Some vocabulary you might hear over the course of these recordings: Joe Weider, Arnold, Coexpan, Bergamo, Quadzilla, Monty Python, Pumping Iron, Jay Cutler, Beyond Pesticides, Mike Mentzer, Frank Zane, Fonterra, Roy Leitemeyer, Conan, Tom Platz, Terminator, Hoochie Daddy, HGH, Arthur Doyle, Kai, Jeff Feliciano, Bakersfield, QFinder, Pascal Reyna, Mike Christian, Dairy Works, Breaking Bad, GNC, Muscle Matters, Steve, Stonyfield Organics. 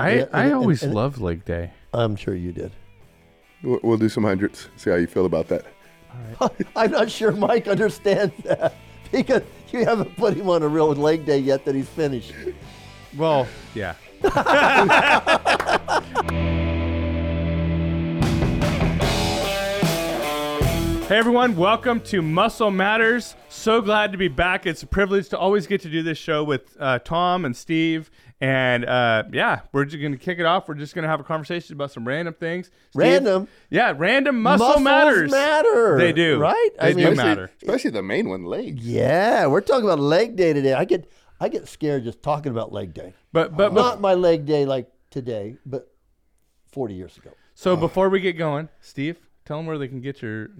I always loved leg day. I'm sure you did. We'll do some hundreds. See how you feel about that. All right. I'm not sure Mike understands that because you haven't put him on a real leg day yet that he's finished. Well, yeah. Hey everyone, welcome to Muscle Matters. So glad to be back. It's a privilege to always get to do this show with Tom and Steve. And yeah, we're just going to kick it off. We're just going to have a conversation about some random things. Steve, random? Yeah, random muscle matters. Muscles matter. They do. Right? They do matter. Especially the main one, legs. Yeah, we're talking about leg day today. I get scared just talking about leg day. But not my leg day like today, but 40 years ago. So before we get going, Steve, tell them where they can get your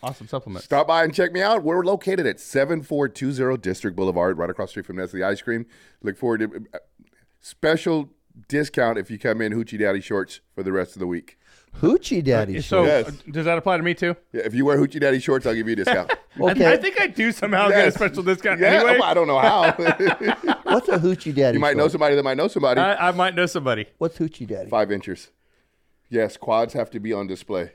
awesome supplements. Stop by and check me out. We're located at 7420 District Boulevard, right across the street from Nestle Ice Cream. Look forward to special discount if you come in Hoochie Daddy shorts for the rest of the week. Hoochie Daddy shorts. So yes. Does that apply to me too? Yeah, if you wear Hoochie Daddy shorts, I'll give you a discount. Okay. I think I do somehow get a special discount anyway. I don't know how. What's a Hoochie Daddy? You might know somebody that might know somebody. I might know somebody. What's Hoochie Daddy? 5 inches. Yes, quads have to be on display.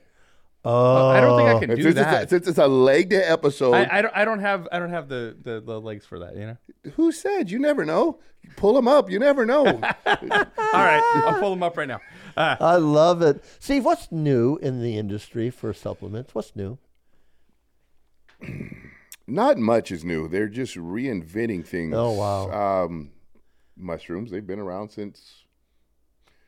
Oh, I don't think I can do that. Since it's a leg day episode, I don't have the legs for that. You know, who said? You never know. Pull them up. You never know. All right, I'll pull them up right now. I love it. See, what's new in the industry for supplements? What's new? Not much is new. They're just reinventing things. Oh wow. Mushrooms—they've been around since.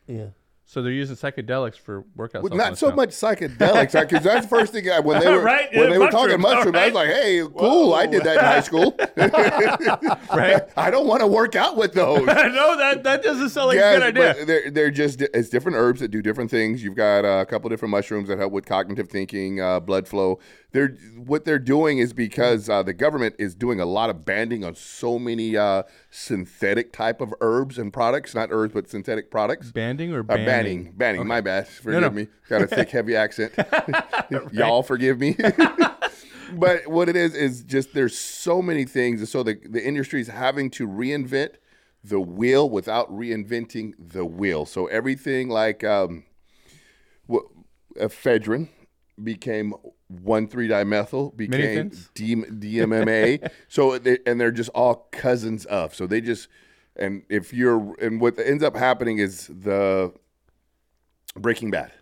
Yeah. So they're using psychedelics for workouts. Well, not so much psychedelics, because that's the first thing when they were right? when they were talking mushrooms, right. I was like, "Hey, cool! Whoa. I did that in high school." Right? I don't want to work out with those. No, that doesn't sound like a good idea. They're just it's different herbs that do different things. You've got a couple of different mushrooms that help with cognitive thinking, blood flow. What they're doing is because the government is doing a lot of banning on so many synthetic type of herbs and products, not herbs but synthetic products. Banding or banning? Banning. Okay. My bad. Forgive me. Got a thick, heavy accent. Y'all forgive me. But what it is just there's so many things. And so the industry is having to reinvent the wheel without reinventing the wheel. So everything like ephedrine became 1,3-dimethyl became DMMA. And they're just all cousins of. So they just and what ends up happening is the Breaking Bad.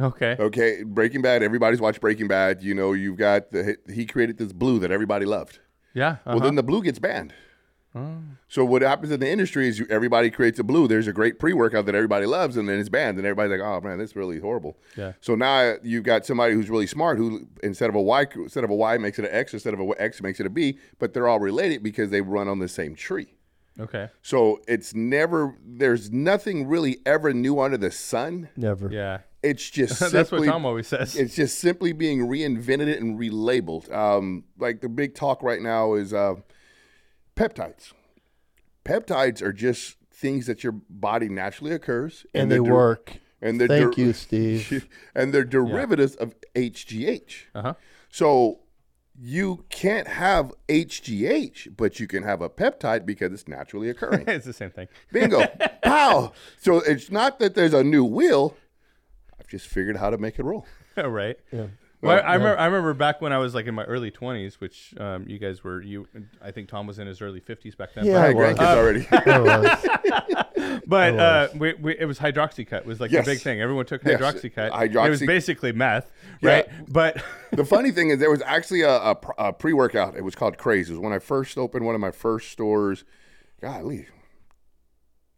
Okay. Breaking Bad. Everybody's watched Breaking Bad. You know, you've got he created this blue that everybody loved. Yeah. Uh-huh. Well, then the blue gets banned. Oh. So what happens in the industry is everybody creates a blue. There's a great pre-workout that everybody loves, and then it's banned. And everybody's like, "Oh man, that's really horrible." Yeah. So now you've got somebody who's really smart who instead of a Y makes it an X, instead of a X makes it a B, but they're all related because they run on the same tree. Okay. So there's nothing really ever new under the sun. Never. Yeah. It's just simply. That's what Tom always says. It's just simply being reinvented and relabeled. Like the big talk right now is peptides. Peptides are just things that your body naturally occurs. And they work. And Thank you, Steve. And they're derivatives of HGH. Uh-huh. So you can't have HGH, but you can have a peptide because it's naturally occurring. It's the same thing. Bingo. Pow. So it's not that there's a new wheel. I've just figured how to make it roll. Right. Yeah. Well, I remember back when I was like in my early 20s, which you guys were. I think Tom was in his early 50s back then. Yeah, I had grandkids already. But it was HydroxyCut. It was like the big thing. Everyone took HydroxyCut. It was basically meth, right? Yeah. But the funny thing is there was actually a pre-workout. It was called Craze. It was when I first opened one of my first stores. Golly,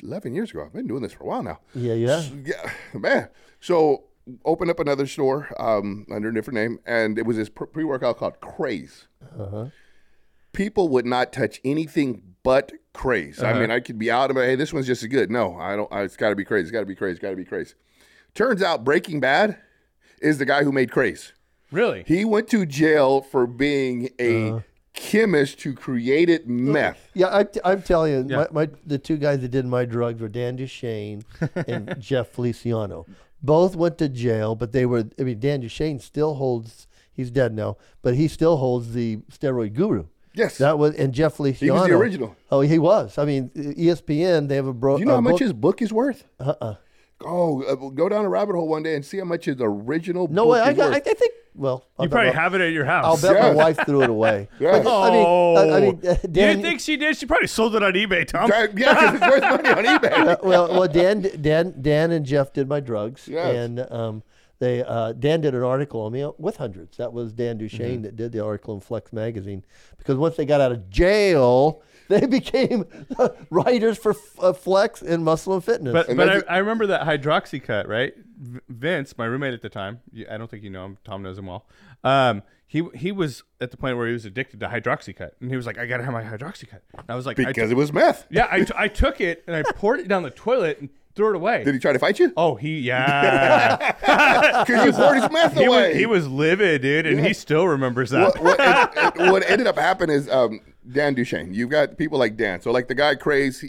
11 years ago. I've been doing this for a while now. Yeah. So opened up another store under a different name, and it was this pre-workout called Craze. Uh-huh. People would not touch anything but Craze. Uh-huh. I mean, I could be out about, hey, this one's just as good. No, I don't. It's got to be Craze. It's got to be Craze. It's got to be Craze. Turns out Breaking Bad is the guy who made Craze. Really? He went to jail for being a chemist who created meth. Yeah, I'm telling you, the two guys that did my drugs were Dan Duchaine and Jeff Feliciano. Both went to jail, but they were, Dan Duchaine still holds, he's dead now, but he still holds the steroid guru. Yes. That was, and Jeff Feliciano. He was the original. Oh, he was. I mean, ESPN, they have a book. Do you know how much his book is worth? Oh, go down a rabbit hole one day and see how much his original book is worth. I think, well. You probably have it at your house. I'll bet my wife threw it away. Yes. Oh. I mean, Dan, you think she did? She probably sold it on eBay, Tom. Yeah, because it's worth money on eBay. Well, Dan and Jeff did my drugs. Yes. And Dan did an article on me with hundreds. That was Dan Duchaine that did the article in Flex Magazine. Because once they got out of jail, they became writers for Flex and Muscle and Fitness. But I remember that HydroxyCut, right? Vince, my roommate at the time, I don't think you know him. Tom knows him well. He was at the point where he was addicted to HydroxyCut. And he was like, I got to have my HydroxyCut. And I was like, because it was meth. Yeah, I took it and I poured it down the toilet and threw it away. Did he try to fight you? Oh, yeah. Because you poured his meth away. He was livid, dude, and he still remembers that. What ended up happening is Dan Duchaine. You've got people like Dan. So like the guy Craze,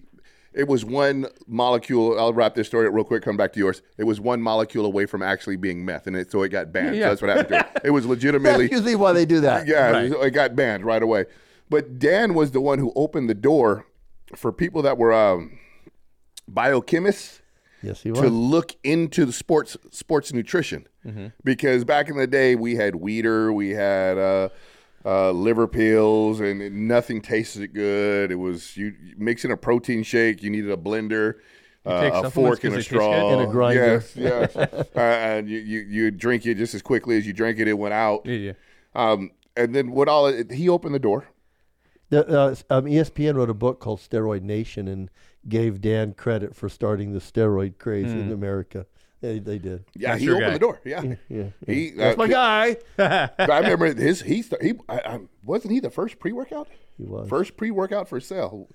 it was one molecule. I'll wrap this story up real quick, come back to yours. It was one molecule away from actually being meth, and so it got banned. Yeah. So that's what happened to it. It was legitimately. That's usually why they do that. Yeah, right. It got banned right away. But Dan was the one who opened the door for people that were biochemists, yes, he was, to look into the sports nutrition, because back in the day we had Weider, we had liver pills, and nothing tasted good. It was you mixing a protein shake. You needed a blender, a fork, and a straw, and a grinder. Yes, yes. And you drink it just as quickly as you drank it. It went out. Yeah. And then he opened the door. ESPN wrote a book called Steroid Nation and gave Dan credit for starting the steroid craze in America. They did. Yeah, that's he opened guy. The door. Yeah, yeah. That's my guy. I remember his. Wasn't he the first pre-workout? He was first pre-workout for sale.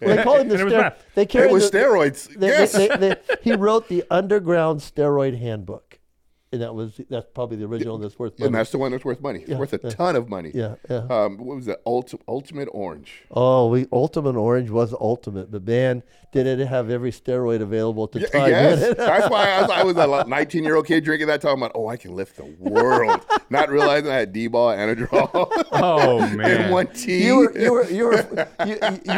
Well, they called him the steroid. It was steroids. Yes. He wrote the Underground Steroid Handbook, and that's probably the original that's worth money. And that's the one that's worth money. It's worth a ton of money. Yeah, yeah. What was that? Ultimate Orange. Oh, Ultimate Orange was ultimate. The band didn't have every steroid available at the time. Yes, that's why I was a 19-year-old kid drinking that, talking about, I can lift the world. Not realizing I had D-ball, Anadrol. Oh, man. And one tea. You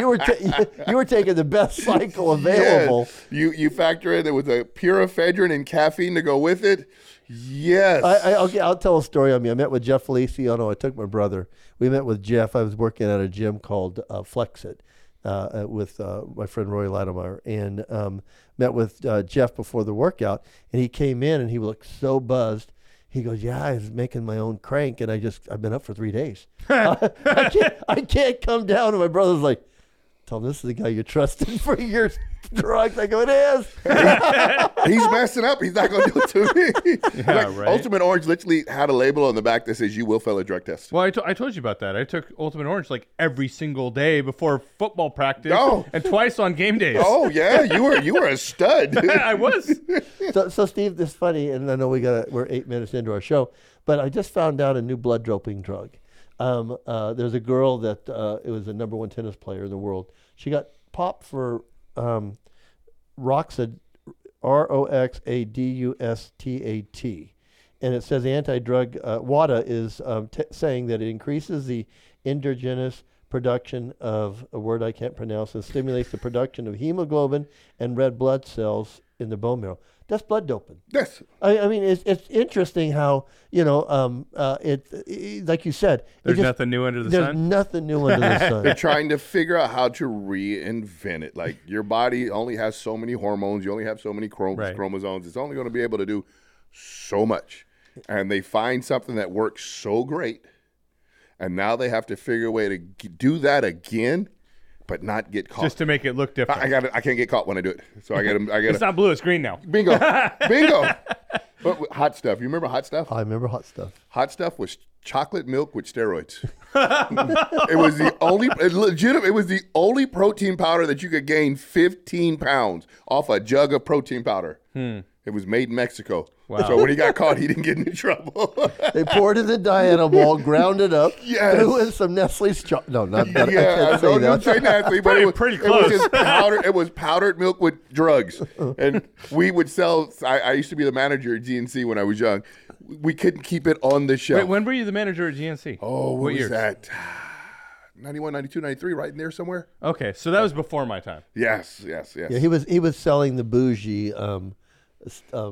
were taking the best cycle available. Yes. You factor in, there was a pure ephedrine and caffeine to go with it. Yes. I'll tell a story on me. I met with Jeff Feliciano. I took my brother. We met with Jeff. I was working at a gym called Flex It with my friend Roy Leitemeyer, and met with Jeff before the workout. And he came in and he looked so buzzed. He goes, I was making my own crank, and I've been up for 3 days. I can't come down. And my brother's like, Tom, this is the guy you trusted for years. Drugs. I go, it is. He's messing up. He's not going to do it to me. Yeah, right. Ultimate Orange literally had a label on the back that says, you will fail a drug test. Well, I told you about that. I took Ultimate Orange like every single day before football practice and twice on game days. Oh, yeah. You were a stud. I was. So, Steve, this is funny, and I know we're 8 minutes into our show, but I just found out a new blood-doping drug. There's a girl that it was the number one tennis player in the world. She got popped for... Roxadustat, and it says anti-drug WADA is saying that it increases the endogenous production of a word I can't pronounce and stimulates the production of hemoglobin and red blood cells in the bone marrow. That's blood doping. Yes. I mean, it's interesting how, like you said. There's nothing new under the sun? There's nothing new under the sun. They're trying to figure out how to reinvent it. Like, your body only has so many hormones. You only have so many chromosomes. It's only going to be able to do so much. And they find something that works so great. And now they have to figure a way to do that again. But not get caught. Just to make it look different. I can't get caught when I do it. So I got. It's not blue. It's green now. Bingo. Bingo. But Hot Stuff. You remember Hot Stuff? I remember Hot Stuff. Hot Stuff was chocolate milk with steroids. It was the only It was the only protein powder that you could gain 15 pounds off a jug of protein powder. It was made in Mexico. Wow. So when he got caught, he didn't get into trouble. They poured it in the Diana ball, ground it up, threw in some Nestle's chocolate. No, not that. Yeah, I don't say Nestle, but it was pretty close. It was powdered milk with drugs. And we would sell, I used to be the manager at GNC when I was young. We couldn't keep it on the shelf. Wait, when were you the manager at GNC? Oh, what was that? 91, 92, 93, right in there somewhere. Okay, so that was before my time. Yes. Yeah, he was selling the bougie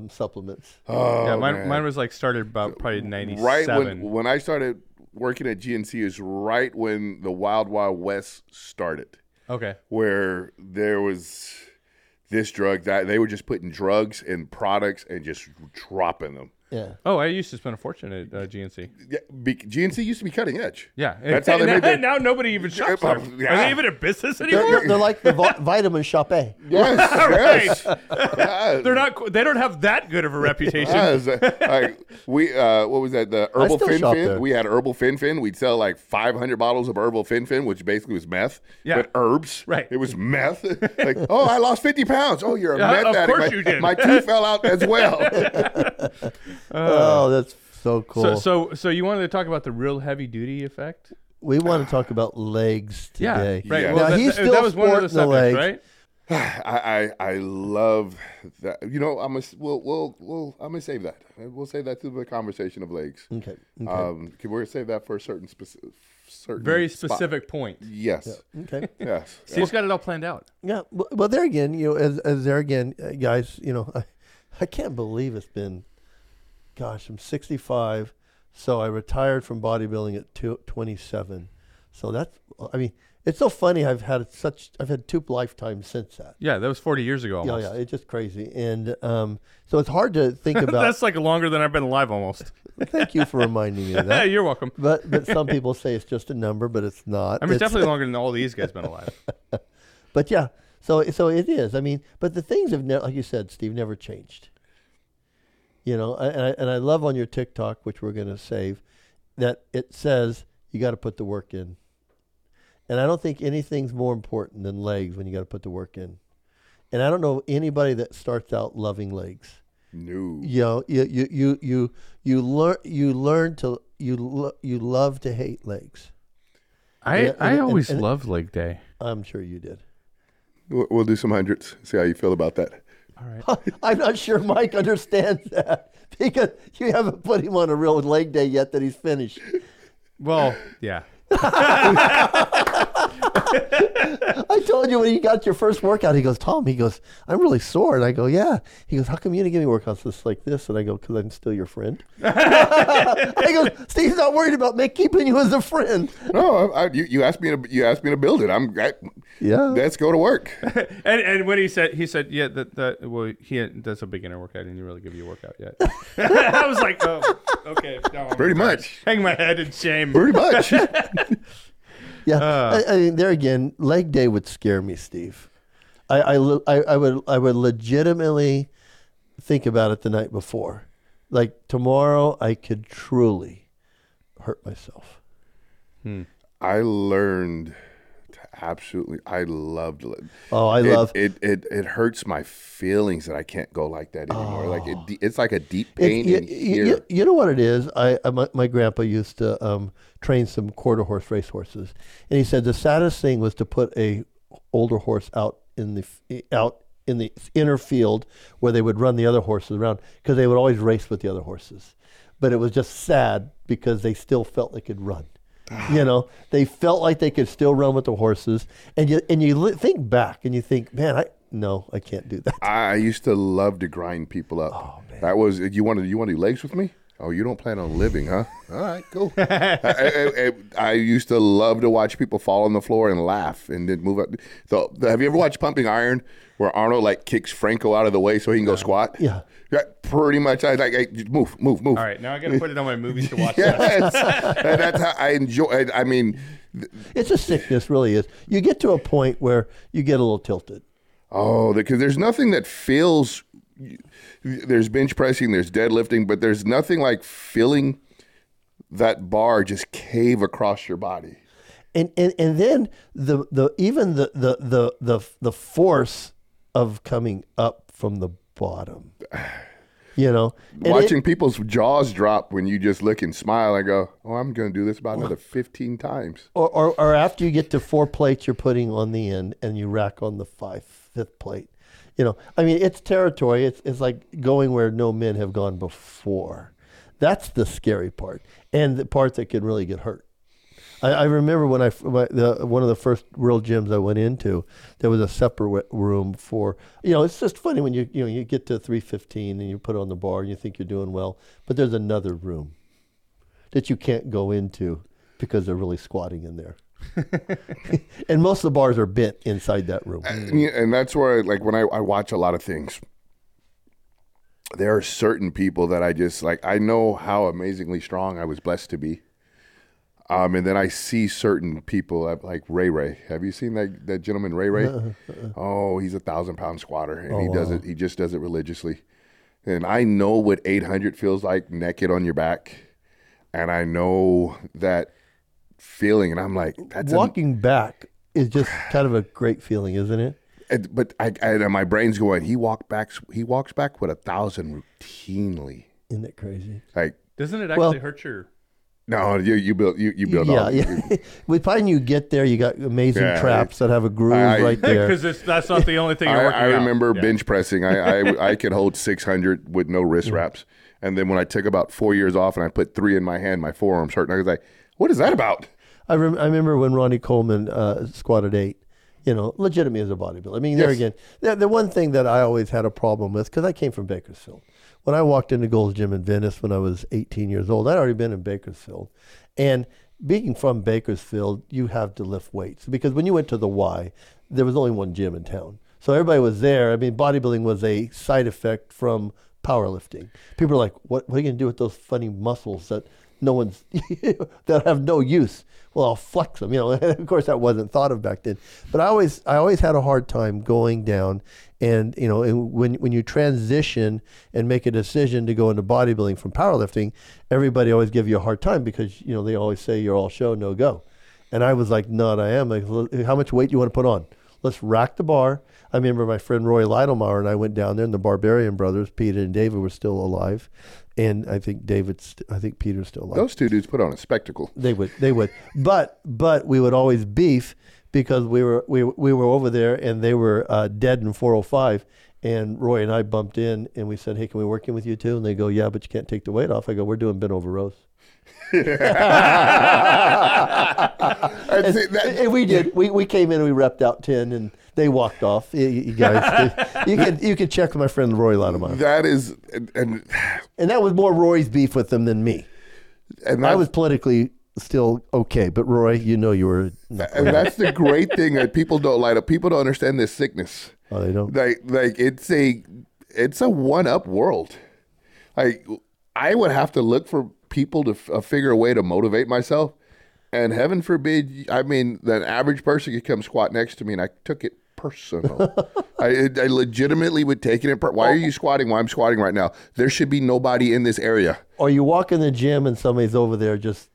supplements. Oh, yeah, mine was like started about probably 97. Right when I started working at GNC is right when the Wild Wild West started. Okay. Where there was this drug, that they were just putting drugs and products and just dropping them. Yeah. Oh, I used to spend a fortune at GNC. Yeah, GNC used to be cutting edge. Yeah. That's how they made their... Now nobody even shops there. Yeah. Are they even a business anymore? They're like the vitamin shop A. Yes. Right. They're not. They don't have that good of a reputation. What was that? The Herbal Fin Fin. There. We had Herbal Fin Fin. We'd sell like 500 bottles of Herbal Fin Fin, which basically was meth. Yeah. But herbs. Right. It was meth. Like, oh, I lost 50 pounds. Oh, you're a meth addict. Of course you did. My tooth fell out as well. Oh, that's so cool. So you wanted to talk about the real heavy-duty effect? We want to talk about legs today. Yeah, right. Yeah. Well, now, he's still sporting the legs, right? I love that. You know, I'm gonna save that. We'll save that to the conversation of legs. Okay. We're gonna save that for a certain specific spot. Point. Yes. Yeah. Okay. Yes. So he's got it all planned out. Yeah. Well, there again, you know, as there again, guys, you know, I can't believe it's been. Gosh, I'm 65, so I retired from bodybuilding at 27. So that's, I mean, it's so funny. I've had two lifetimes since that. Yeah, that was 40 years ago almost. Yeah, it's just crazy. And so it's hard to think about. That's like longer than I've been alive almost. Thank you for reminding me of that. You're welcome. But some people say it's just a number, but it's not. I mean, it's definitely longer than all these guys been alive. But yeah, so it is. I mean, but the things have, like you said, Steve, never changed. You know, and I love on your TikTok, which we're going to save, that it says you got to put the work in. And I don't think anything's more important than legs when you got to put the work in. And I don't know anybody that starts out loving legs. No. You know, you love to hate legs. I always loved leg day. I'm sure you did. We'll do some hundreds. See how you feel about that. All right. I'm not sure Mike understands that because you haven't put him on a real leg day yet that he's finished. Well, yeah. I told you when you got your first workout, he goes, Tom, I'm really sore. And I go, yeah. He goes, how come you didn't give me workouts just like this? And I go, because I'm still your friend. He goes, Steve's not worried about me keeping you as a friend. No, you asked me to build it. Let's go to work. and when he said, yeah, that's a beginner workout. I didn't really give you a workout yet. I was like, oh, okay. No, pretty much. Hang my head in shame. Pretty much. Yeah, I mean, there again, leg day would scare me, Steve. I would legitimately think about it the night before. Like, tomorrow, I could truly hurt myself. I learned to absolutely, I loved it. Oh, I love it. It hurts my feelings that I can't go like that anymore. Oh. Like it's like a deep pain in here. You know what it is? My grandpa used to... train some quarter horse race horses, and he said the saddest thing was to put a older horse out in the inner field where they would run the other horses around, because they would always race with the other horses. But it was just sad because they still felt they could run. You know, they felt like they could still run with the horses, and you think back and you think, man, I can't do that. I used to love to grind people up. Oh, man. That was you want to do legs with me? Oh, you don't plan on living, huh? All right, cool. I used to love to watch people fall on the floor and laugh and then move up. So, have you ever watched Pumping Iron, where Arnold like kicks Franco out of the way so he can go squat? Yeah. Yeah, pretty much. I like, move. All right, now I got to put it on my movies to watch. Yes. That's how I enjoy. I mean, it's a sickness, really is. You get to a point where you get a little tilted. Oh, because there's nothing that feels. There's bench pressing, there's deadlifting, but there's nothing like feeling that bar just cave across your body. And then the force of coming up from the bottom. You know, watching people's jaws drop when you just look and smile and go, oh, I'm going to do this about another 15 times. Or after you get to 4 plates you're putting on the end and you rack on the 5th plate. You know, I mean, it's territory. It's like going where no men have gone before. That's the scary part, and the part that can really get hurt. I remember when one of the first real gyms I went into, there was a separate room for, you know, it's just funny when you get to 315 and you put on the bar and you think you're doing well, but there's another room that you can't go into because they're really squatting in there. And most of the bars are bent inside that room. And that's where, like, when I watch a lot of things, there are certain people that I just, like, I know how amazingly strong I was blessed to be. And then I see certain people, like Ray. Have you seen that gentleman, Ray? Oh, he's a 1,000-pound squatter, and he does it. He just does it religiously. And I know what 800 feels like naked on your back, and I know that feeling. And I'm like, that's walking back is just kind of a great feeling, isn't it? But my brain's going, he walks back with 1,000 routinely. Isn't that crazy? Like, doesn't it actually hurt your? No, you build. Yeah, off. Yeah. By the time you get there, you got amazing traps that have a groove right there. Because that's not the only thing you're working on. I remember bench pressing. I could hold 600 with no wrist wraps. And then when I took about 4 years off and I put 3 in my hand, my forearms hurt. And I was like, what is that about? I remember when Ronnie Coleman squatted 8, you know, legitimately as a bodybuilder. I mean, there again, the one thing that I always had a problem with, because I came from Bakersfield. When I walked into Gold's Gym in Venice when I was 18 years old, I'd already been in Bakersfield. And being from Bakersfield, you have to lift weights. Because when you went to the Y, there was only one gym in town. So everybody was there. I mean, bodybuilding was a side effect from powerlifting. People were like, what are you going to do with those funny muscles that no one's, that have no use? Well, I'll flex them. You know, of course, that wasn't thought of back then. But I always had a hard time going down. And, you know, when you transition and make a decision to go into bodybuilding from powerlifting, everybody always give you a hard time because, you know, they always say you're all show, no go. And I was like, no, I am. Like, how much weight do you want to put on? Let's rack the bar. I remember my friend Roy Leitemeyer and I went down there, and the Barbarian Brothers, Peter and David, were still alive. And I think Peter's still alive. Those two dudes put on a spectacle. They would. But we would always beef. Because we were over there and they were dead in 405, and Roy and I bumped in and we said, "Hey, can we work in with you too?" And they go, "Yeah, but you can't take the weight off." I go, "We're doing bent over rows." And we did. We came in and we repped out 10, and they walked off. You guys, you can check with my friend Roy Leitemeyer. That is, and that was more Roy's beef with them than me. And I was politically still okay, but Roy, you know, you were. And that's the great thing that people don't light up. People don't understand this sickness. Oh, they don't. Like it's a one-up world. Like, I would have to look for people to figure a way to motivate myself. And heaven forbid, I mean, the average person could come squat next to me, and I took it personal. I legitimately would take it in part. Why are you squatting? Why I'm squatting right now? There should be nobody in this area. Or you walk in the gym and somebody's over there just.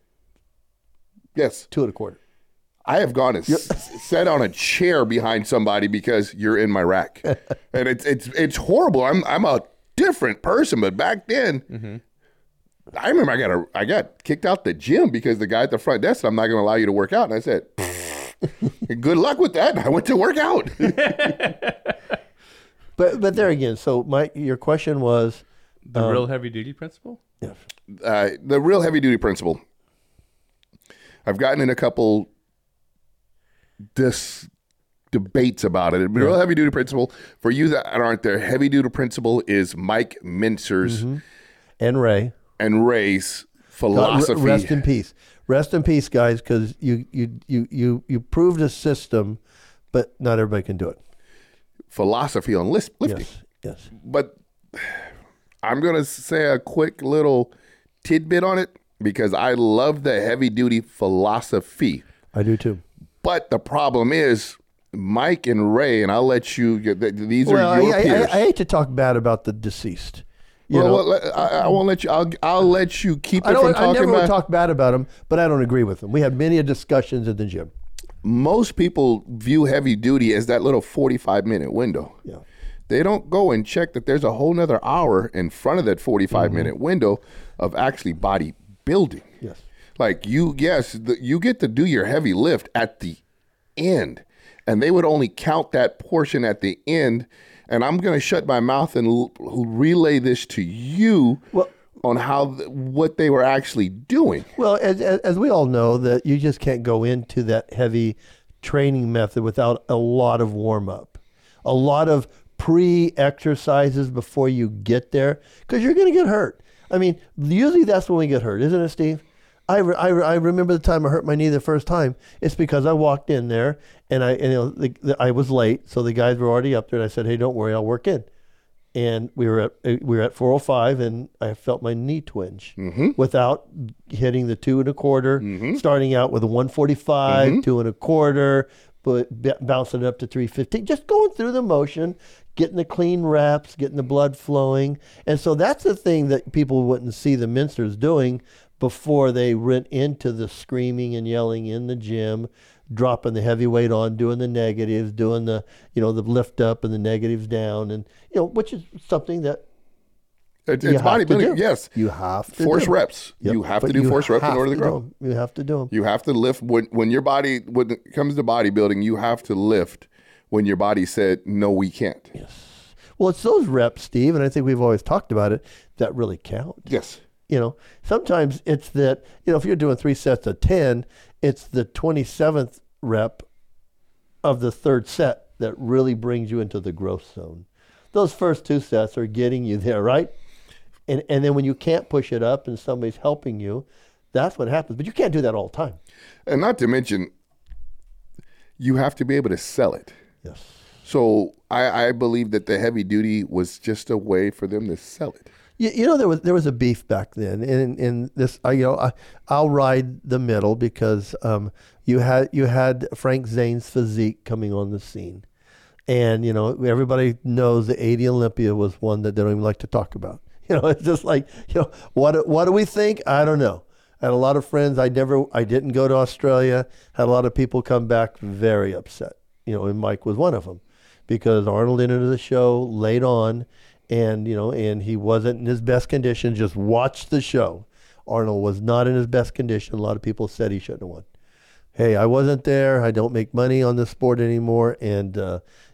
Yes. 2 1/4. I have gone and sat on a chair behind somebody because you're in my rack. And it's horrible. I'm a different person, but back then, I remember I got kicked out the gym because the guy at the front desk said, "I'm not going to allow you to work out." And I said, "Good luck with that." I went to work out. But there again, so Mike, your question was the real heavy duty principle? Yeah. The real heavy duty principle. I've gotten in a couple debates about it. The real heavy duty principle, for you that aren't there, heavy duty principle is Mike Mentzer's and Ray's philosophy. Rest in peace. Rest in peace, guys, because you proved a system, but not everybody can do it. Philosophy on lifting. Yes. But I'm gonna say a quick little tidbit on it, because I love the heavy-duty philosophy. I do, too. But the problem is, Mike and Ray, and I'll let you get... These are your peers. I hate to talk bad about the deceased. I won't let you... I'll let you keep it from talking about... I never talk bad about him, but I don't agree with him. We had many discussions at the gym. Most people view heavy-duty as that little 45-minute window. Yeah. They don't go and check that there's a whole nother hour in front of that 45-minute window of actually body building. Yes. Like you get to do your heavy lift at the end, and they would only count that portion at the end. And I'm going to shut my mouth and relay this to you. Well, on how what they were actually doing. Well, as we all know, that you just can't go into that heavy training method without a lot of warm-up, a lot of pre-exercises before you get there, because you're going to get hurt. I mean, usually that's when we get hurt, isn't it, Steve? I remember the time I hurt my knee the first time. It's because I walked in there and I was late, so the guys were already up there, and I said, "Hey, don't worry, I'll work in." And we were at 405, and I felt my knee twinge without hitting the 2 1/4, starting out with a 145, 2 1/4, but bouncing it up to 315, just going through the motion, getting the clean reps, getting the blood flowing. And so that's the thing that people wouldn't see the Mentzers doing before they went into the screaming and yelling in the gym, dropping the heavy weight on, doing the negatives, doing the, you know, the lift up and the negatives down, and, you know, which is something that it's bodybuilding. Yes, you have to force reps. Yep. You have to do force reps in order to grow. You have to do them. You have to lift when your body, when it comes to bodybuilding, you have to lift when your body said no, we can't. Yes. Well, it's those reps, Steve, and I think we've always talked about it, that really count. Yes. You know, sometimes it's that, you know, if you're doing 3 sets of 10, it's the 27th rep of the 3rd set that really brings you into the growth zone. Those first 2 sets are getting you there, right? And then when you can't push it up and somebody's helping you, that's what happens. But you can't do that all the time. And not to mention, you have to be able to sell it. Yes. So I believe that the heavy duty was just a way for them to sell it. You know, there was a beef back then, and this, you know, I'll ride the middle because you had Frank Zane's physique coming on the scene, and, you know, everybody knows the 80 Olympia was one that they don't even like to talk about. You know, it's just like, you know, what do we think? I don't know. I had a lot of friends. I didn't go to Australia. Had a lot of people come back very upset. You know, and Mike was one of them, because Arnold entered the show late on. And, you know, and he wasn't in his best condition. Just watch the show. Arnold was not in his best condition. A lot of people said he shouldn't have won. Hey, I wasn't there. I don't make money on this sport anymore. And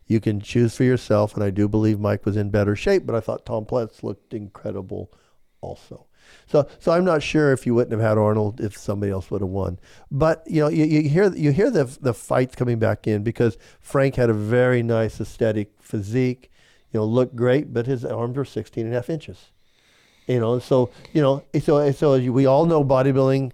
you can choose for yourself. And I do believe Mike was in better shape. But I thought Tom Platz looked incredible also. So I'm not sure if you wouldn't have had Arnold if somebody else would have won. But, you know, you hear the fights coming back in, because Frank had a very nice aesthetic physique. You know, looked great, but his arms were 16.5 inches. You know, so, you know, so we all know bodybuilding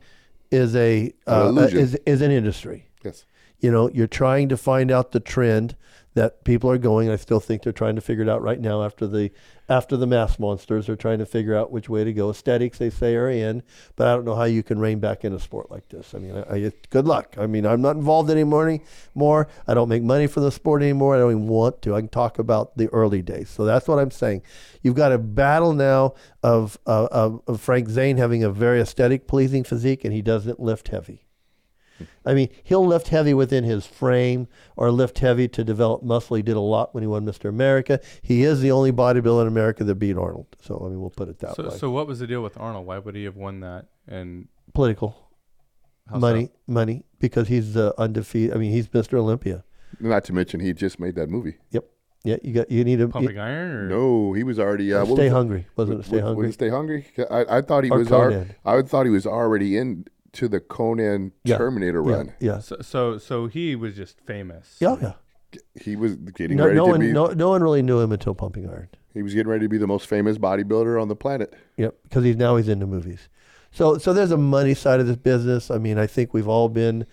is an industry. Yes. You know, you're trying to find out the trend that people are going. I still think they're trying to figure it out right now after the mass monsters are trying to figure out which way to go. Aesthetics, they say, are in, but I don't know how you can rein back in a sport like this. I mean, good luck. I mean, I'm not involved anymore. I don't make money for the sport anymore. I don't even want to. I can talk about the early days. So that's what I'm saying. You've got a battle now of Frank Zane having a very aesthetic, pleasing physique, and he doesn't lift heavy. I mean, he'll lift heavy within his frame or lift heavy to develop muscle. He did a lot when he won Mr. America. He is the only bodybuilder in America that beat Arnold. So, I mean, we'll put it that way. So what was the deal with Arnold? Why would he have won that? And political. Money, because he's undefeated. I mean, he's Mr. Olympia. Not to mention, he just made that movie. Yep. Yeah, you need a Pumping Iron? Or? No, he was already... Stay Hungry. Wasn't it Stay Hungry? Was it Stay Hungry? I thought he was... I thought he was already in... to the Conan Terminator run. Yeah. So he was just famous. Yeah. He was getting no one really knew him until Pumping Iron. He was getting ready to be the most famous bodybuilder on the planet. Yep, because he's in the movies. So there's a money side of this business. I mean, I think we've all been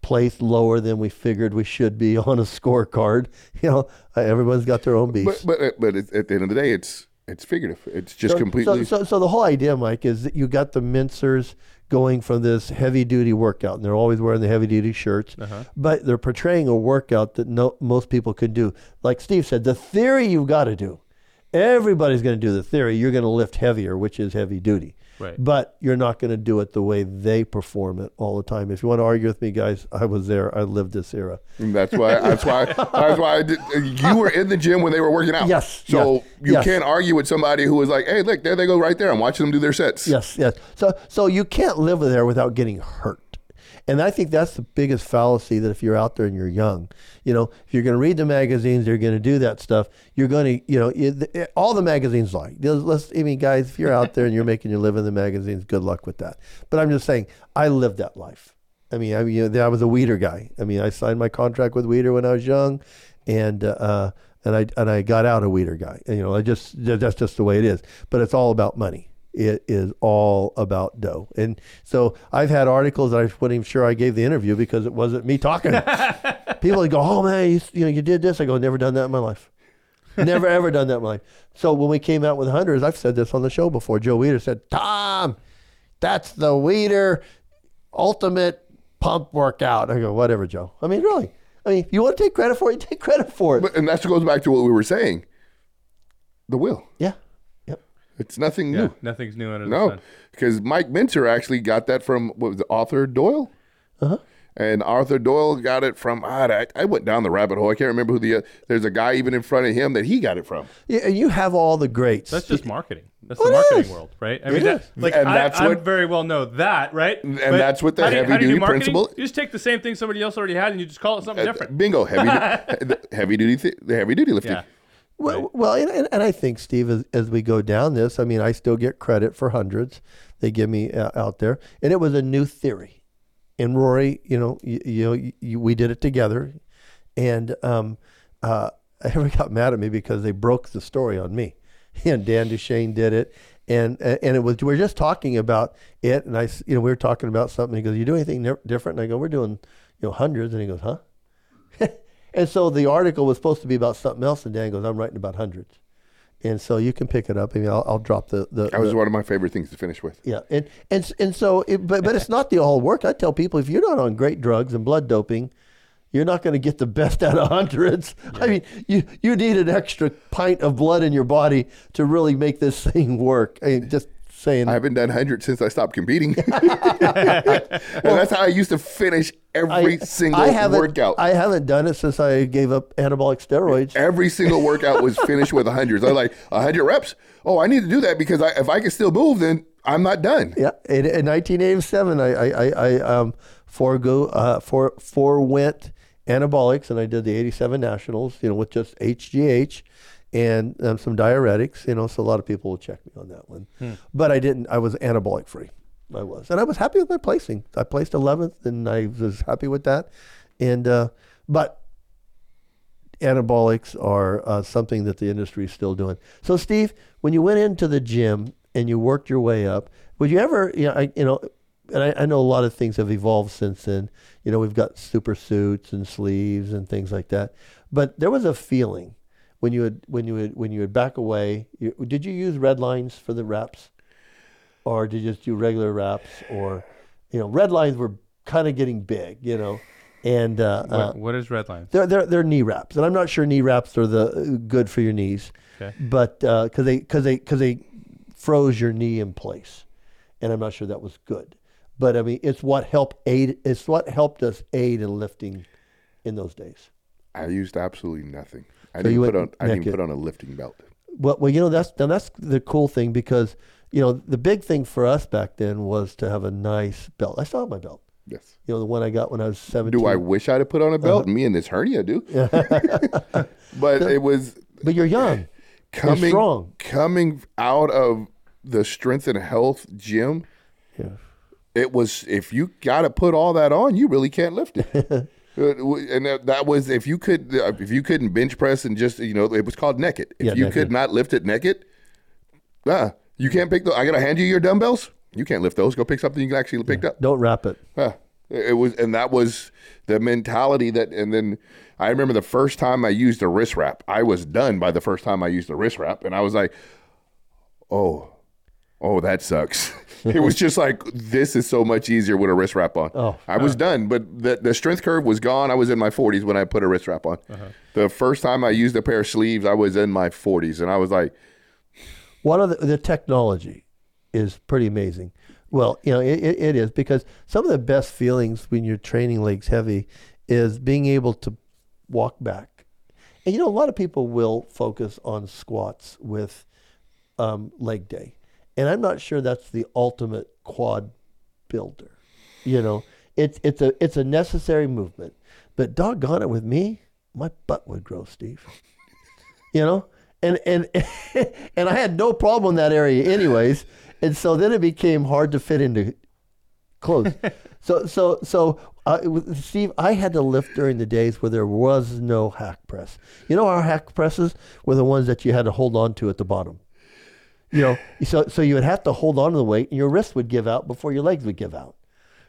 placed lower than we figured we should be on a scorecard. You know, everyone's got their own beefs. But at the end of the day, it's figurative. It's just completely... So the whole idea, Mike, is that you got the Mentzers going from this heavy-duty workout, and they're always wearing the heavy-duty shirts, but they're portraying a workout that most people could do. Like Steve said, the theory you've got to do. Everybody's going to do the theory. You're going to lift heavier, which is heavy-duty. Right. But you're not going to do it the way they perform it all the time. If you want to argue with me, guys, I was there. I lived this era. That's why. You were in the gym when they were working out. Yes. So you can't argue with somebody who was like, "Hey, look, there they go right there. I'm watching them do their sets." Yes. So you can't live there without getting hurt. And I think that's the biggest fallacy, that if you're out there and you're young, you know, if you're going to read the magazines, you're going to do that stuff, you're going to, you know, all the magazines lie. I mean, guys, if you're out there and you're making your living in the magazines, good luck with that. But I'm just saying, I lived that life. I mean, you know, I was a Weider guy. I mean, I signed my contract with Weider when I was young, and I got out a Weider guy. And, you know, that's just the way it is. But it's all about money. It is all about dough. And so I've had articles that I wasn't even sure I gave the interview because it wasn't me talking. People would go, "Oh man, you did this." I go, "Never done that in my life. Never ever done that in my life." So when we came out with Hunters, I've said this on the show before. Joe Weider said, "Tom, that's the Weider ultimate pump workout." I go, "Whatever, Joe." I mean, really. I mean, if you want to take credit for it, take credit for it. But, and that goes back to what we were saying. The will. Yeah. Yep. It's nothing new. Nothing's new under the sun. No, because Mike Mentzer actually got that from, what was it, Arthur Doyle? Uh-huh. And Arthur Doyle got it from, I went down the rabbit hole. I can't remember who there's a guy even in front of him that he got it from. Yeah, and you have all the greats. That's just marketing. That's the marketing world, right? I mean, I very well know that, right? And but that's what the heavy-duty principle. You just take the same thing somebody else already had and you just call it something different. Bingo, heavy-duty lifting. Yeah. Well, right. And I think, Steve, as we go down this, I mean, I still get credit for hundreds they give me out there. And it was a new theory. And Rory, we did it together. And everyone got mad at me because they broke the story on me. And Dan Duchaine did it, and it was we were just talking about it, and we were talking about something. He goes, "You do anything different?" And I go, "We're doing, hundreds." And he goes, "Huh?" And so the article was supposed to be about something else, and Dan goes, "I'm writing about hundreds." And so you can pick it up. I mean, I'll drop the. That was one of my favorite things to finish with. Yeah, and so, but it's not the all work. I tell people, if you're not on great drugs and blood doping, you're not going to get the best out of hundreds. Yeah. I mean, you need an extra pint of blood in your body to really make this thing work. I mean, just saying. I haven't done hundreds since I stopped competing. Well, that's how I used to finish every single workout. I haven't done it since I gave up anabolic steroids. Every single workout was finished with hundreds. I was like, 100 reps? Oh, I need to do that because if I can still move, then I'm not done. Yeah, in 1987, I forewent anabolics, and I did the 87 nationals, with just HGH and some diuretics, so a lot of people will check me on that one. But I was anabolic free. And I was happy with my placing. I placed 11th, and I was happy with that. And, but anabolics are something that the industry is still doing. So Steve, when you went into the gym and you worked your way up, would you ever, and I know a lot of things have evolved since then. We've got super suits and sleeves and things like that. But there was a feeling when you would back away. Did you use red lines for the wraps, or did you just do regular wraps? Or, red lines were kind of getting big. And what is red lines? They're knee wraps, and I'm not sure knee wraps are the good for your knees. Okay. But because they froze your knee in place, and I'm not sure that was good. But I mean, it's what helped us aid in lifting in those days. I used absolutely nothing. I didn't put on a lifting belt. Well, that's the cool thing, because the big thing for us back then was to have a nice belt. I still have my belt. Yes. The one I got when I was 17. Do I wish I'd have put on a belt? Uh-huh. Me and this hernia do. But it was. But you're young. You're strong. Coming out of the strength and health gym. Yeah. It was, if you got to put all that on, you really can't lift it. And that was, if you couldn't bench press and just, it was called naked. If you could not lift it naked, you can't pick I got to hand you your dumbbells. You can't lift those. Go pick something you can actually pick up. Don't wrap it. It was, and that was the mentality that, and then I remember the first time I used a wrist wrap. I was done by the first time I used a wrist wrap. And I was like, oh, that sucks. It was just like, this is so much easier with a wrist wrap on. I was done, but the strength curve was gone. I was in my 40s when I put a wrist wrap on. The first time I used a pair of sleeves, I was in my 40s, and I was like... One of the technology is pretty amazing. Well, it is, because some of the best feelings when you're training legs heavy is being able to walk back. And a lot of people will focus on squats with leg day. And I'm not sure that's the ultimate quad builder. It's a necessary movement. But doggone it, with me, my butt would grow, Steve. You know? And I had no problem in that area anyways. And so then it became hard to fit into clothes. Steve, I had to lift during the days where there was no hack press. You know, our hack presses were the ones that you had to hold on to at the bottom. You know, so you would have to hold on to the weight, and your wrists would give out before your legs would give out.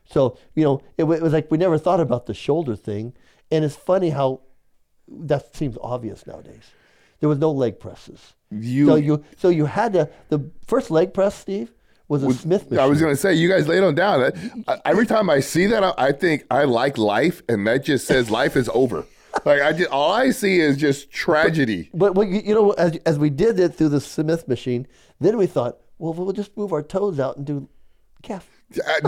So, you know, it was like we never thought about the shoulder thing. And it's funny how that seems obvious nowadays. There was no leg presses. So you had to, the first leg press, Steve, was a Smith machine. I was going to say, you guys laid on down. Every time I see that, I think I like life, and that just says life is over. Like all I see is just tragedy. But you know, as we did it through the Smith machine, then we thought, well, we'll just move our toes out and do calf.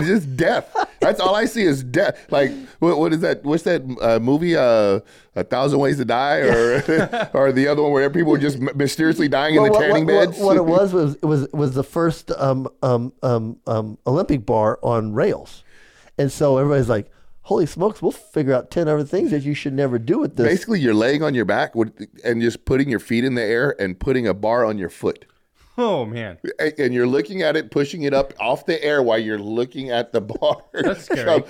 Just death. That's all I see is death. Like what is that? What's that movie? 1,000 Ways to Die, or or the other one where people were just mysteriously dying in the tanning beds. What it was the first Olympic bar on rails, and so everybody's like, "Holy smokes! We'll figure out 10 other things that you should never do with this." Basically, you're laying on your back and just putting your feet in the air and putting a bar on your foot. Oh, man. And you're looking at it, pushing it up off the air while you're looking at the bar. That's scary.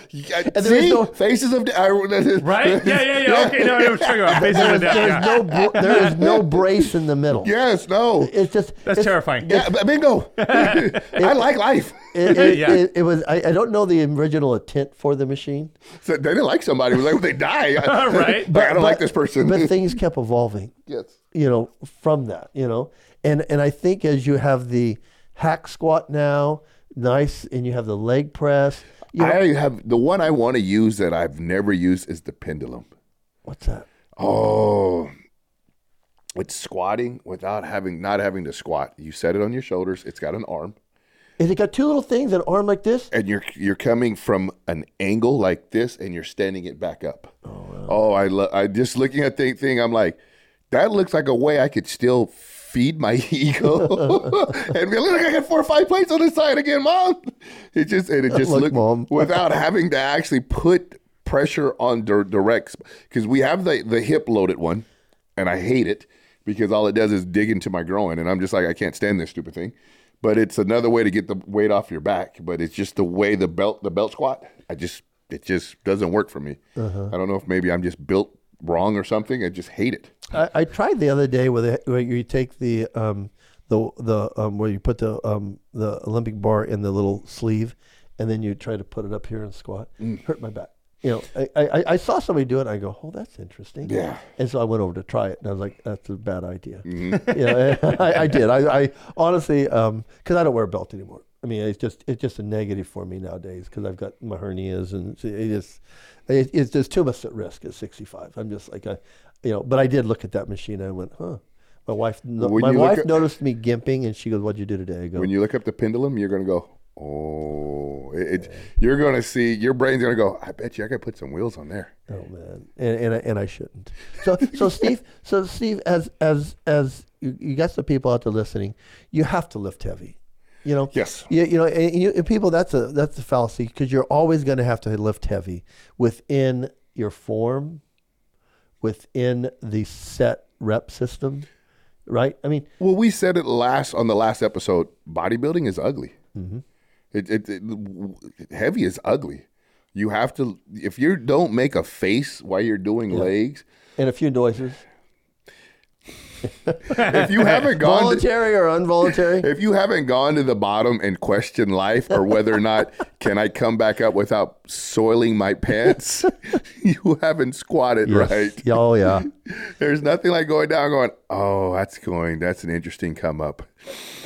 Faces of death. Right? Yeah. Okay, no, I was talking about faces of death. There is no brace in the middle. Yes, no. It's just... That's terrifying. Yeah, bingo. I like life. I don't know the original intent for the machine. So they didn't like somebody. It was like, well, they die. Right. I don't like this person. But things kept evolving. Yes. You know, from that, you know. And I think as you have the hack squat now, nice, and you have the leg press. You know, the one I want to use that I've never used is the pendulum. What's that? Oh, it's squatting without not having to squat. You set it on your shoulders. It's got an arm. Has it got two little things, an arm like this? And you're coming from an angle like this, and you're standing it back up. Oh, wow. I just looking at the thing, I'm like, that looks like a way I could still feed my ego and be like, I got 4 or 5 plates on this side again, Mom. It just looked, Mom, without having to actually put pressure on direct, because we have the hip loaded one, and I hate it because all it does is dig into my groin, and I'm just like, I can't stand this stupid thing. But it's another way to get the weight off your back. But it's just the way the belt squat. It just doesn't work for me. Uh-huh. I don't know if maybe I'm just built wrong or something. I just hate it. I tried the other day where you take the where you put the Olympic bar in the little sleeve, and then you try to put it up here and squat. Hurt my back. You know, I saw somebody do it. And I go, oh, that's interesting. Yeah. And so I went over to try it, and I was like, that's a bad idea. Mm-hmm. You know, I did. I honestly, because I don't wear a belt anymore. I mean, it's just a negative for me nowadays because I've got my hernias, and it's just too much at risk at 65. I'm just like you know, but I did look at that machine. And I went, huh. My wife noticed me gimping, and she goes, "What'd you do today?" I go, when you look up the pendulum, you're gonna go, "Oh!" You're gonna see your brain's gonna go, "I bet you I could put some wheels on there." Oh man, and I shouldn't. So Steve, as you got some people out there listening, you have to lift heavy. You know. Yes. And people, that's a fallacy because you're always gonna have to lift heavy within your form. Within the set rep system, right? I mean, well, we said it on the last episode. Bodybuilding is ugly. Mm-hmm. Heavy is ugly. You have to, if you don't make a face while you're doing legs and a few noises. If you haven't gone voluntary or involuntary, if you haven't gone to the bottom and questioned life or whether or not can I come back up without soiling my pants, you haven't squatted right. Oh yeah. There's nothing like going down going, oh, that's an interesting come up.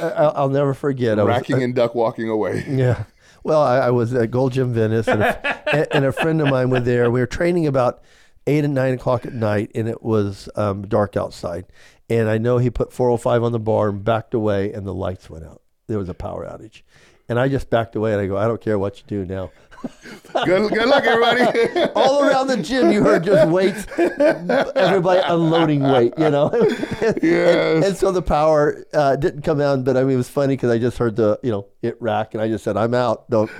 I'll never forget. Racking and duck walking away. Yeah. Well, I was at Gold Gym Venice, and a friend of mine was there. We were training about 8 and 9 o'clock at night, and it was dark outside. And I know he put 405 on the bar and backed away, and the lights went out. There was a power outage. And I just backed away and I go, I don't care what you do now. Good luck, everybody. All around the gym, you heard just weights, everybody unloading weight, you know. And so the power didn't come out, but I mean, it was funny because I just heard the, you know, it rack, and I just said, I'm out. Don't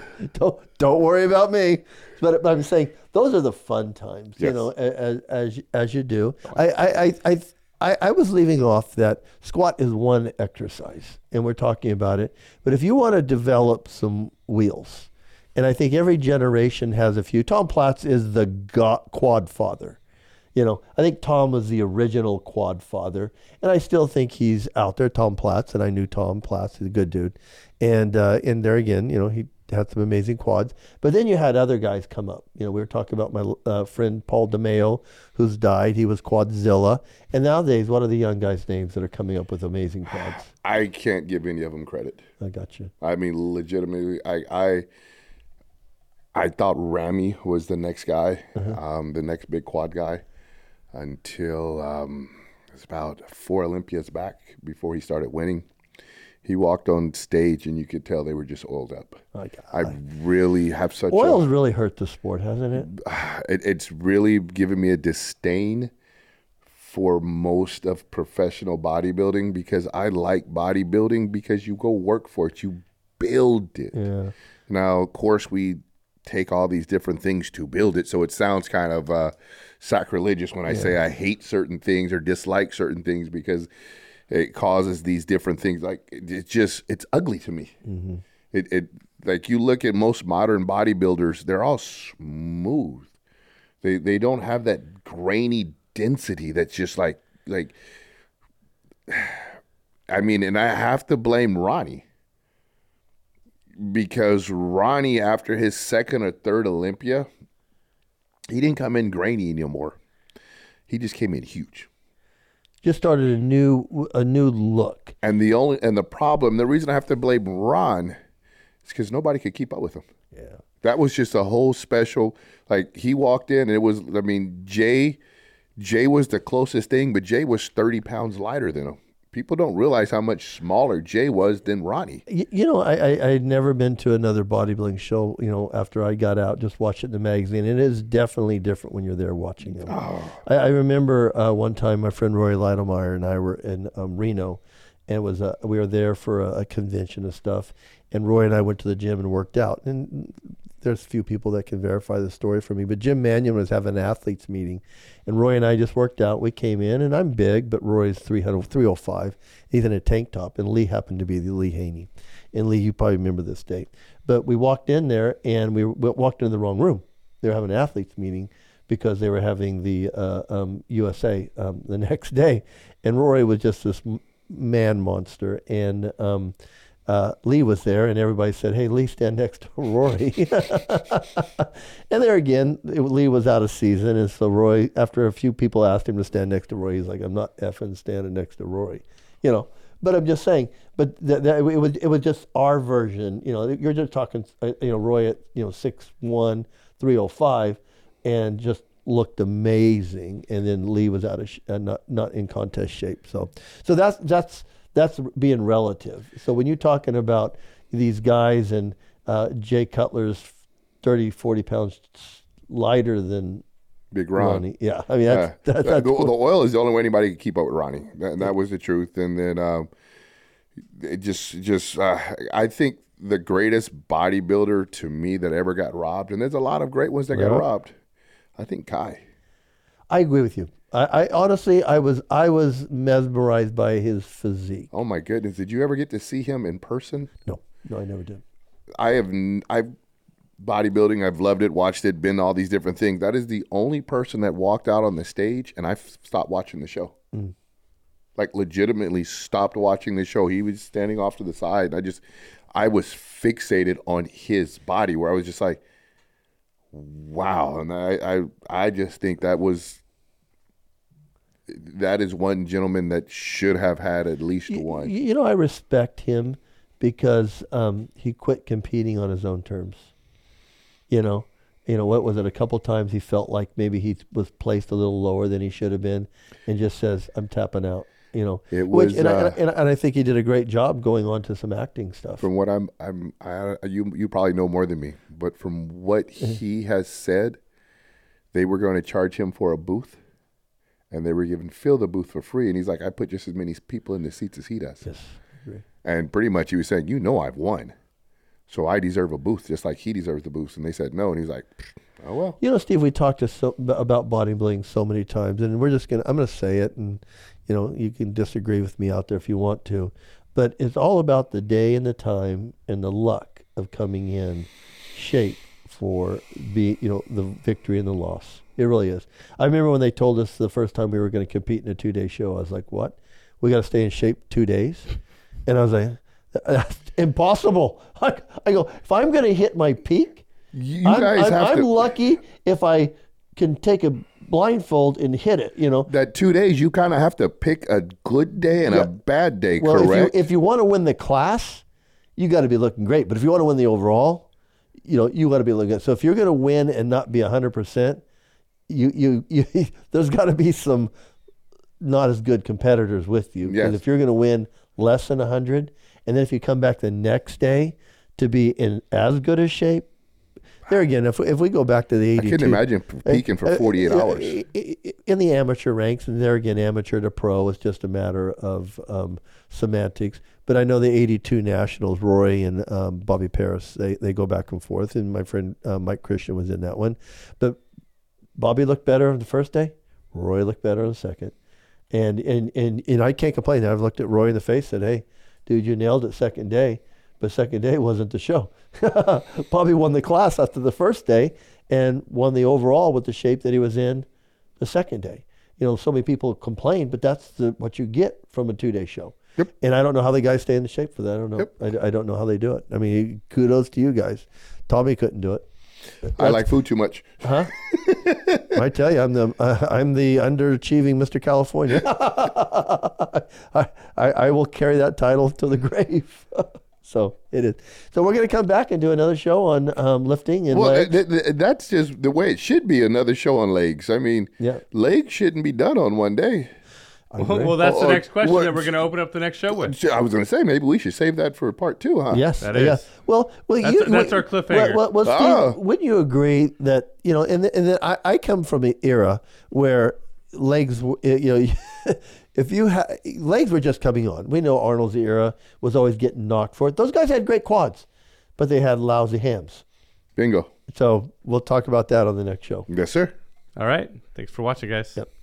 worry about me. But I'm saying those are the fun times, yes. You know, as you do. I was leaving off that squat is one exercise, and we're talking about it. But if you want to develop some wheels, and I think every generation has a few. Tom Platz is the quad father. You know, I think Tom was the original quad father, and I still think he's out there, Tom Platz, and I knew Tom Platz. He's a good dude. And in there again, you know, he had some amazing quads. But then you had other guys come up. You know, we were talking about my friend Paul DeMeo, who's died. He was Quadzilla. And nowadays, what are the young guys' names that are coming up with amazing quads? I can't give any of them credit. I got you. I mean, legitimately, I thought Ramy was the next guy, the next big quad guy, until it was about 4 Olympias back before he started winning. He walked on stage, and you could tell they were just oiled up. I really have such oil's really hurt the sport, hasn't it? It's really given me a disdain for most of professional bodybuilding, because I like bodybuilding because you go work for it. You build it. Yeah. Now, of course, we take all these different things to build it, so it sounds kind of sacrilegious when I say I hate certain things or dislike certain things, because it causes these different things. Like, it's ugly to me. Mm-hmm. It like, you look at most modern bodybuilders, they're all smooth. They don't have that grainy density that's just like. I mean, and I have to blame Ronnie, because Ronnie, after his second or third Olympia, he didn't come in grainy anymore. He just came in huge. Just started a new look. And the problem, the reason I have to blame Ron is because nobody could keep up with him. Yeah. That was just a whole special, like, he walked in and it was, I mean, Jay was the closest thing, but Jay was 30 pounds lighter than him. People don't realize how much smaller Jay was than Ronnie. You know, I had never been to another bodybuilding show, you know, after I got out, just watched it in the magazine. And it is definitely different when you're there watching them. Oh. I remember one time my friend Roy Leitemeyer and I were in Reno, and we were there for a convention and stuff. And Roy and I went to the gym and worked out. And there's few people that can verify the story for me, but Jim Mannion was having an athletes meeting, and Roy and I just worked out. We came in, and I'm big, but Roy's 305. He's in a tank top, and Lee happened to be the Lee Haney. And Lee, you probably remember this date. But we walked in there, and we walked into the wrong room. They were having an athletes meeting because they were having the USA the next day. And Roy was just this man monster, and Lee was there, and everybody said, hey, Lee, stand next to Roy. And there again, Lee was out of season, and so Roy, after a few people asked him to stand next to Roy, he's like, I'm not effing standing next to Roy, you know. But I'm just saying, but it was just our version, you know. You're just talking, you know, Roy at, you know, 6'1", 305, and just looked amazing, and then Lee was out of not in contest shape. So that's being relative. So when you're talking about these guys and Jay Cutler's 30, 40 pounds lighter than Big Ronnie. Yeah, I mean, that's cool. The oil is the only way anybody could keep up with Ronnie. That was the truth. And then it just I think the greatest bodybuilder to me that ever got robbed, and there's a lot of great ones that got robbed, I think Kai. I agree with you. I honestly, I was mesmerized by his physique. Oh my goodness! Did you ever get to see him in person? No, I never did. I've bodybuilding. I've loved it, watched it, been all these different things. That is the only person that walked out on the stage, and I stopped watching the show. Mm. Like, legitimately stopped watching the show. He was standing off to the side, and I was fixated on his body, where I was just like, wow. And I just think that was. That is one gentleman that should have had at least one. You know, I respect him because he quit competing on his own terms. You know, what was it? A couple times he felt like maybe he was placed a little lower than he should have been, and just says, I'm tapping out. you know. It was, which, and I think he did a great job going on to some acting stuff. From what you probably know more than me, but from what he has said, they were going to charge him for a booth, and they were giving Phil the booth for free. And he's like, I put just as many people in the seats as he does. Yes, agree. And pretty much he was saying, you know, I've won, so I deserve a booth just like he deserves the booth. And they said no, and he's like, oh well. You know, Steve, we talked about bodybuilding so many times, and we're just I'm gonna say it, and you know, you can disagree with me out there if you want to, but it's all about the day and the time and the luck of coming in shape for the victory and the loss. It really is. I remember when they told us the first time we were going to compete in a 2-day show, I was like, what? We got to stay in shape 2 days? And I was like, that's impossible. I go, if I'm going to hit my peak, I'm lucky if I can take a blindfold and hit it, you know. That 2 days, you kind of have to pick a good day and a bad day, correct? If you want to win the class, you got to be looking great. But if you want to win the overall, you know, you got to be looking good. So if you're going to win and not be 100%, you there's got to be some not as good competitors with you. Yes. And if you're going to win less than 100, and then if you come back the next day to be in as good a shape, there again, if we go back to the 82. I couldn't imagine peaking for 48 hours. In the amateur ranks, and there again, amateur to pro is just a matter of semantics. But I know the 82 Nationals, Roy and Bobby Paris, they go back and forth. And my friend Mike Christian was in that one. But Bobby looked better on the first day. Roy looked better on the second. And I can't complain. I've looked at Roy in the face and said, hey, dude, you nailed it second day. But second day wasn't the show. Bobby won the class after the first day and won the overall with the shape that he was in the second day. You know, so many people complain, but that's what you get from a 2-day show. Yep. And I don't know how the guys stay in the shape for that. I don't know. Yep. I don't know how they do it. I mean, kudos to you guys. Tommy couldn't do it. I like food too much. Huh? I tell you, I'm the underachieving Mr. California. I will carry that title to the grave. So it is. So we're going to come back and do another show on lifting and legs. That's just the way it should be. Another show on legs. I mean, legs shouldn't be done on one day. Well, that's the next question that we're going to open up the next show with. I was going to say, maybe we should save that for part 2, huh? Yes, that is. Yeah. Well, that's our cliffhanger. Well, Steve, wouldn't you agree that, you know, and then I come from an era where legs, you know, if you had legs were just coming on. We know Arnold's era was always getting knocked for it. Those guys had great quads, but they had lousy hams. Bingo. So we'll talk about that on the next show. Yes, sir. All right. Thanks for watching, guys. Yep.